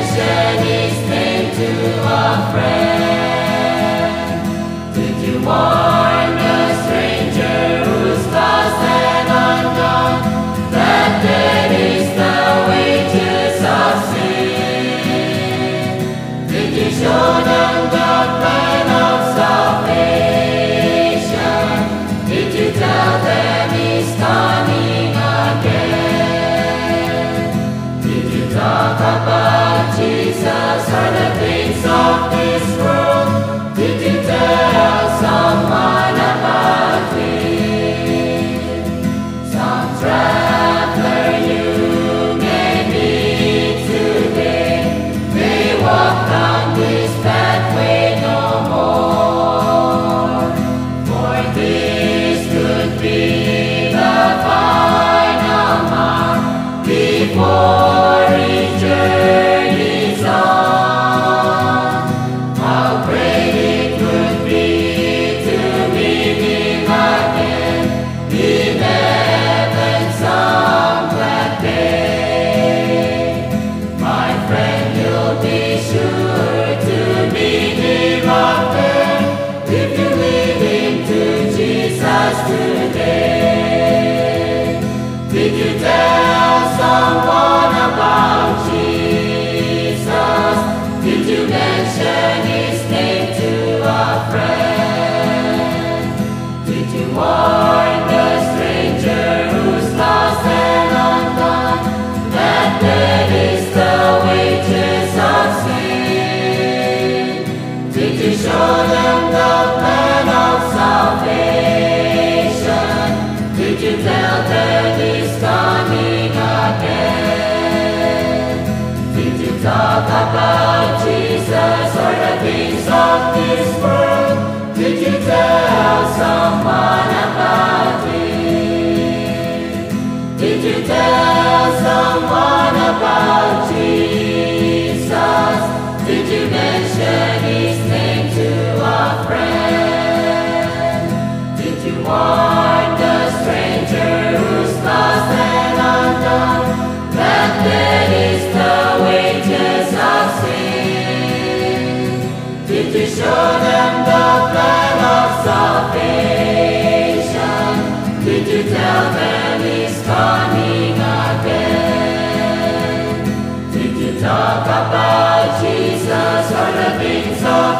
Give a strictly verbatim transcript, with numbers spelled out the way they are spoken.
mention his name to our friend. Did you warn the stranger who's lost and unknown that there is the wages of sin? Did you show them the plan of salvation? Did you tell them he's coming again? Did you talk about Jesus and the things of this world? Did you tell someone about me? Some traveler you may meet today may walk down this pathway no more, for this could be the final mark before his journey. Talk about Jesus or the things of this world. Did you tell someone about me? Did you tell someone about Jesus? Did you mention his name to a friend? Did you warn the stranger who's lost and undone that there is the way? Did you show them the plan of salvation? Did you tell them he's coming again? Did you talk about Jesus or the things of